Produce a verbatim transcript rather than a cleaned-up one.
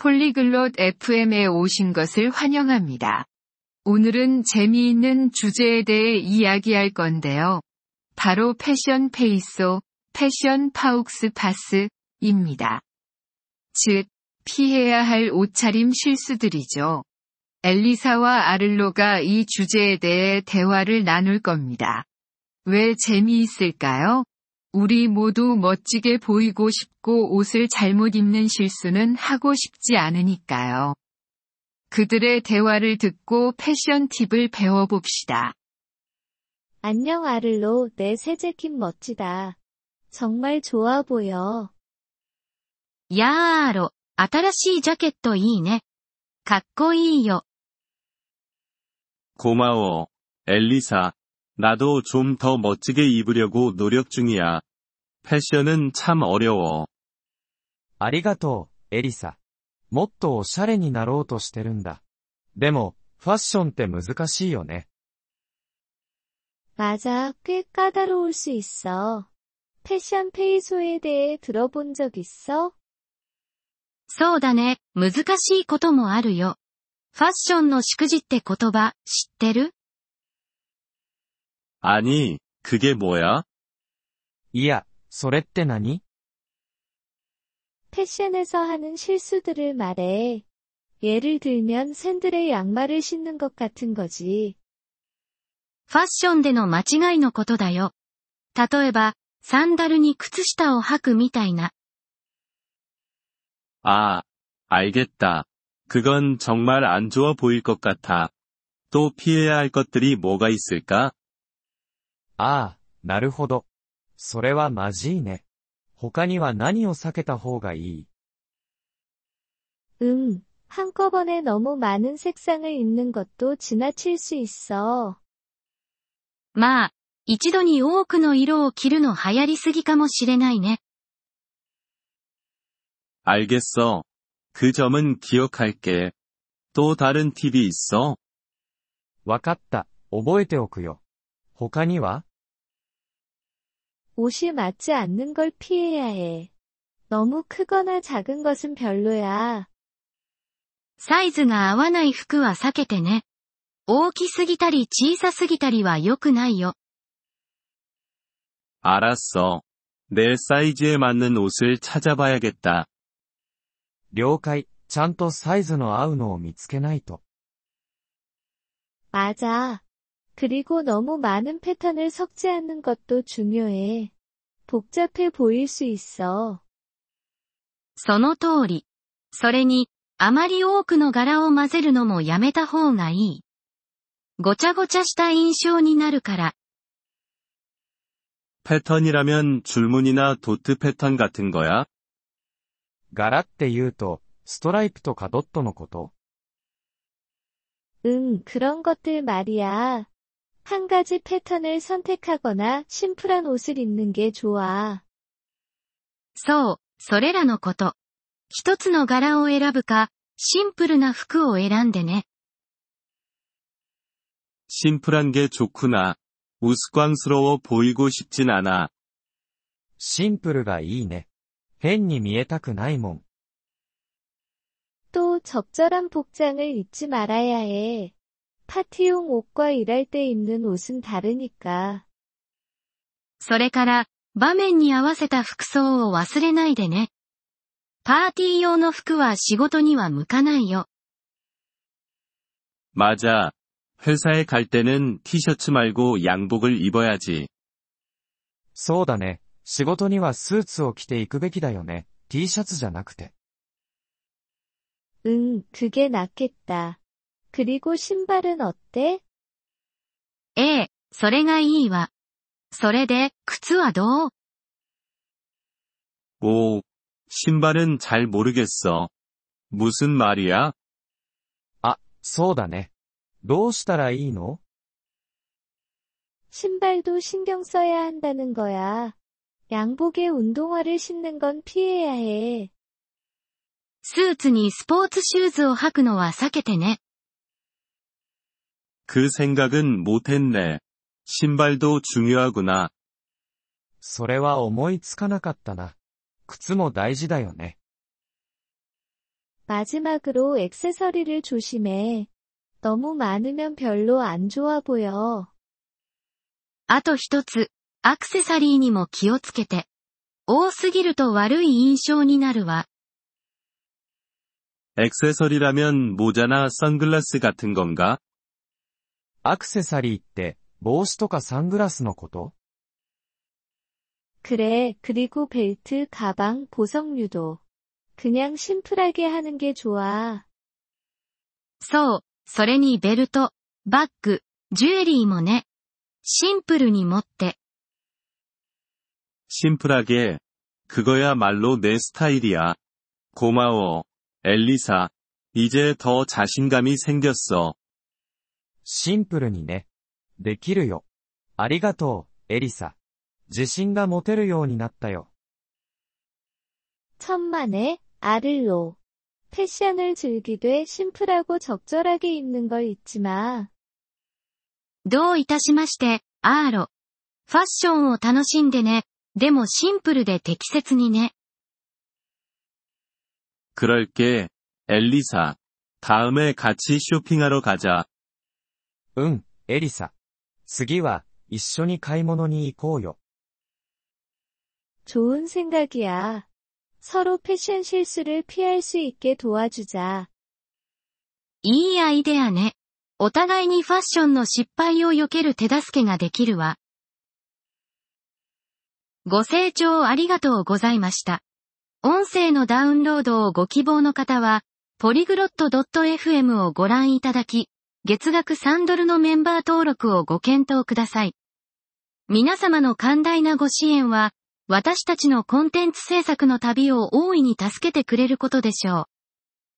폴리글롯 에프엠에 오신 것을 환영합니다. 오늘은 재미있는 주제에 대해 이야기할 건데요. 바로 패션 페이소, 패션 파욱스 파스입니다. 즉, 피해야 할 옷차림 실수들이죠. 엘리사와 아를로가 이 주제에 대해 대화를 나눌 겁니다. 왜 재미있을까요? 우리 모두 멋지게 보이고 싶고 옷을 잘못 입는 실수는 하고 싶지 않으니까요. 그들의 대화를 듣고 패션 팁을 배워봅시다. 안녕 아를로, 내 새 재킷 멋지다. 정말 좋아 보여. 야 아로, 新しい 재킷 いいね. かっこいいよ. 고마워, 엘리사. 나도 좀 더 멋지게 입으려고 노력 중이야. 패션은 참 어려워. ありがとう、エリサ。もっとおしゃれになろうとしてるんだ。でも、ファッションって難しいよね. 맞아, 꽤 까다로울 수 있어. 패션 페이소에 대해 들어본 적 있어? そうだね、難しいこともあるよ。ファッションのしくじって言葉、知ってる? 아니, 그게 뭐야? 이야, それって何? 패션에서 하는 실수들을 말해. 예를 들면 샌들에 양말을 신는 것 같은 거지. ファッションでの間違いのことだよ。例えば、サンダルに靴下を履くみたいな. 아, 알겠다. 그건 정말 안 좋아 보일 것 같아. 또 피해야 할 것들이 뭐가 있을까? ああ、なるほど。それはまじいね。他には何を避けた方がいい? 음, 한꺼번에 너무 많은 색상을 입는 것도 지나칠 수 있어. まあ、一度に多くの色を着るの流行りすぎかもしれないね. 알겠어. 그 점은 기억할게. 또 다른 팁이 있어? わかった。覚えておくよ. 他には? 옷이 맞지 않는 걸 피해야 해. 너무 크거나 작은 것은 별로야. サイズが合わない服は避けてね。大きすぎたり小さすぎたりは良くないよ. 알았어. 내 사이즈에 맞는 옷을 찾아봐야겠다. 了解。ちゃんとサイズの合うのを見つけないと. 맞아. 그리고 너무 많은 패턴을 섞지 않는 것도 중요해. 복잡해 보일 수 있어. その通り。それに、あまり多くの柄を混ぜるのもやめた方がいい。 ごちゃごちゃした印象になるから. 패턴이라면 줄무늬나 도트 패턴 같은 거야? 柄って言うと、ストライプとかドットのこと? 응, 그런 것들 말이야. 한 가지 패턴을 선택하거나 심플한 옷을 입는 게 좋아. そう、それらのこと。一つの柄を選ぶか、シンプルな服を選んでね. 심플한 게 좋구나. 우스꽝스러워 보이고 싶진 않아. シンプルがいいね。変に見えたくないもん. 또 적절한 복장을 입지 말아야 해. 파티용 옷과 일할 때 입는 옷은 다르니까. それから、場面に合わせた服装を忘れないでね。パーティー用の服は仕事には向かないよ. 맞아. 회사에 갈 때는 티셔츠 말고 양복을 입어야지. そうだね。仕事にはスーツを着ていくべきだよね。Tシャツじゃなくて. 응, 그게 낫겠다. 그리고 신발은 어때? ええ、それがいいわ。それで、靴はどう? 오, 신발은 잘 모르겠어. 무슨 말이야? 아, そうだね。どうしたらいいの? 신발도 신경 써야 한다는 거야. 양복에 운동화를 신는 건 피해야 해. スーツにスポーツシューズを履くのは避けてね。 그 생각은 못했네. 신발도 중요하구나. それは思いつかなかったな。靴も大事だよね。 마지막으로 액세서리를 조심해. 너무 많으면 별로 안 좋아 보여. あと一つ、アクセサリーにも気をつけて。多すぎると悪い印象になるわ。 액세서리라면 모자나 선글라스 같은 건가? アクセサリーって帽子とかサングラスのこと? 그래, 그리고 벨트, 가방, 보석류도. 그냥 심플하게 하는 게 좋아. そう、それにベルト、バッグ、ジュエリーもね。シンプルに持って。シンプル하게、그거야말로 내スタイルや。고마워、엘리사。이제 더 자신감이 생겼어。シンプルにね。できるよ。ありがとう、エリサ。自信が持てるようになったよ。천만에、アルロ。패션을 즐기되シンプル하고 적절하게 입는 걸 잊지 마。どういたしまして、アーロ。ファッションを楽しんでね。でもシンプルで適切にね。그럴게、엘리사。다음에 같이 쇼핑하러 가자。うん、エリサ。次は一緒に買い物に行こうよ。좋은 생각이야。서로 패션 실수를 피할 수 있게 도와주자。いいアイデアね。お互いにファッションの失敗を避ける手助けができるわ。ご清聴ありがとうございました。音声のダウンロードをご希望の方は、ポリグロット .fm をご覧いただき、月額さんドルのメンバー登録をご検討ください。皆様の寛大なご支援は、私たちのコンテンツ制作の旅を大いに助けてくれることでしょう。